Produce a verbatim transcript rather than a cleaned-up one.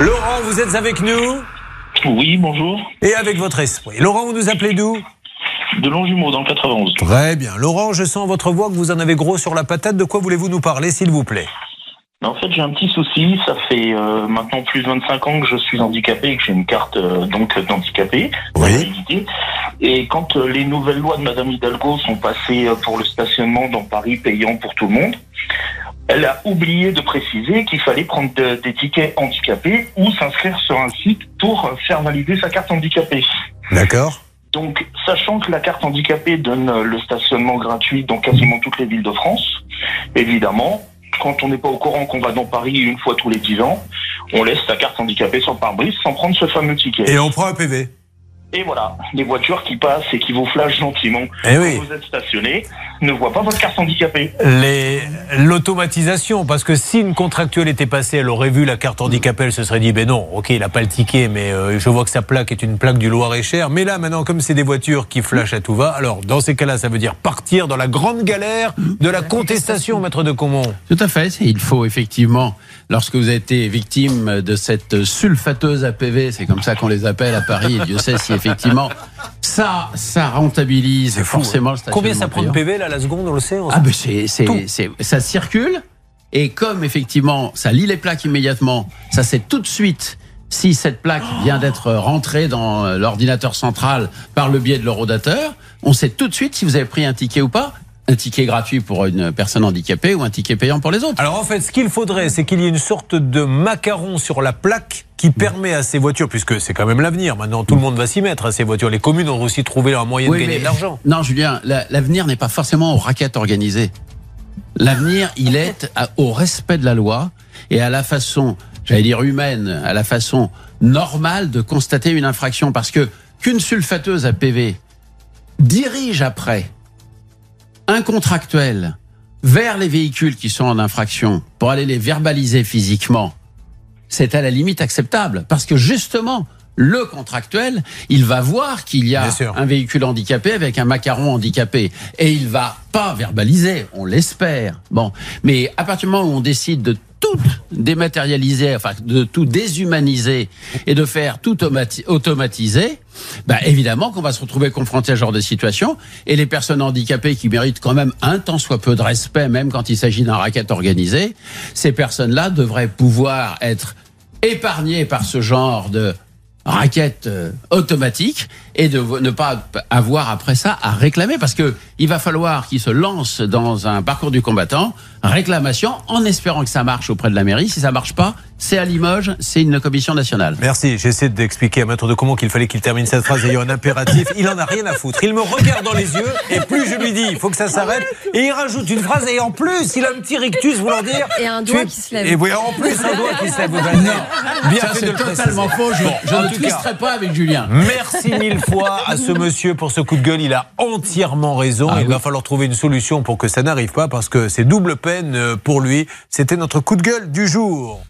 Laurent, vous êtes avec nous? Oui, bonjour. Et avec votre esprit. Laurent, vous nous appelez d'où? De Longjumeau, dans le quatre-vingt-onze. Très bien. Laurent, je sens votre voix que vous en avez gros sur la patate. De quoi voulez-vous nous parler, s'il vous plaît? En fait, j'ai un petit souci. Ça fait euh, maintenant plus de vingt-cinq ans que je suis handicapé et que j'ai une carte euh, donc d'handicapé. Oui. Et quand euh, les nouvelles lois de Madame Hidalgo sont passées euh, pour le stationnement dans Paris payant pour tout le monde, elle a oublié de préciser qu'il fallait prendre de, des tickets handicapés ou s'inscrire sur un site pour euh, faire valider sa carte handicapée. D'accord. Donc, sachant que la carte handicapée donne le stationnement gratuit dans quasiment toutes les villes de France, évidemment, quand on n'est pas au courant qu'on va dans Paris une fois tous les dix ans, on laisse sa carte handicapée sans pare-brise, sans prendre ce fameux ticket. Et on prend un P V. Et voilà, des voitures qui passent et qui vous flashent gentiment. Et quand oui. vous êtes stationné, ne voient pas votre carte handicapée. Les... L'automatisation, parce que si une contractuelle était passée, elle aurait vu la carte handicapée, elle se serait dit, ben non, ok, il n'a pas le ticket, mais euh, je vois que sa plaque est une plaque du Loir-et-Cher. Mais là, maintenant, comme c'est des voitures qui flashent à tout va, alors dans ces cas-là, ça veut dire partir dans la grande galère de la contestation, maître Decommon. Tout à fait, il faut effectivement, lorsque vous avez été victime de cette sulfateuse A P V, c'est comme ça qu'on les appelle à Paris, et Dieu sait si effectivement, ça, ça rentabilise fou, forcément ouais. le stationnement. Combien ça prend de P V là, la seconde, on le sait on Ah ben c'est, c'est, c'est, ça circule, et comme effectivement ça lit les plaques immédiatement, ça sait tout de suite si cette plaque vient d'être rentrée dans l'ordinateur central par le biais de l'eurodateur, on sait tout de suite si vous avez pris un ticket ou pas. Un ticket gratuit pour une personne handicapée ou un ticket payant pour les autres. Alors en fait, ce qu'il faudrait, c'est qu'il y ait une sorte de macaron sur la plaque qui permet à ces voitures, puisque c'est quand même l'avenir, maintenant tout le monde va s'y mettre à ces voitures, les communes ont aussi trouvé un moyen oui, de gagner mais, de l'argent. Non Julien, la, l'avenir n'est pas forcément aux raquettes organisées. L'avenir, il est à, au respect de la loi et à la façon, j'allais dire humaine, à la façon normale de constater une infraction. Parce que qu'une sulfateuse A P V dirige après un contractuel vers les véhicules qui sont en infraction pour aller les verbaliser physiquement, c'est à la limite acceptable. Parce que justement, le contractuel, il va voir qu'il y a un véhicule handicapé avec un macaron handicapé. Et il va pas verbaliser, on l'espère. Bon, mais à partir du moment où on décide de tout dématérialiser, enfin de tout déshumaniser et de faire tout automatiser, bah évidemment qu'on va se retrouver confronté à ce genre de situation. Et les personnes handicapées qui méritent quand même un tant soit peu de respect, même quand il s'agit d'un racket organisé, ces personnes-là devraient pouvoir être épargnées par ce genre de racket automatique et de ne pas avoir après ça à réclamer, parce que il va falloir qu'ils se lancent dans un parcours du combattant, réclamation, en espérant que ça marche auprès de la mairie. Si ça marche pas, c'est à Limoges, c'est une commission nationale. Merci, j'essaie d'expliquer à maître Decommon qu'il fallait qu'il termine cette phrase ayant un impératif, il en a rien à foutre. Il me regarde dans les yeux et plus je lui dis il faut que ça s'arrête, et il rajoute une phrase et en plus il a un petit rictus voulant dire et un doigt tu... qui se lève. Et oui, en plus un doigt qui se lève. Non, bien ça, fait c'est de totalement faux, je, je ne twisterai pas avec Julien. Merci mille fois à ce monsieur pour ce coup de gueule, il a entièrement raison, ah, il oui. va falloir trouver une solution pour que ça n'arrive pas parce que c'est double peine pour lui. C'était notre coup de gueule du jour.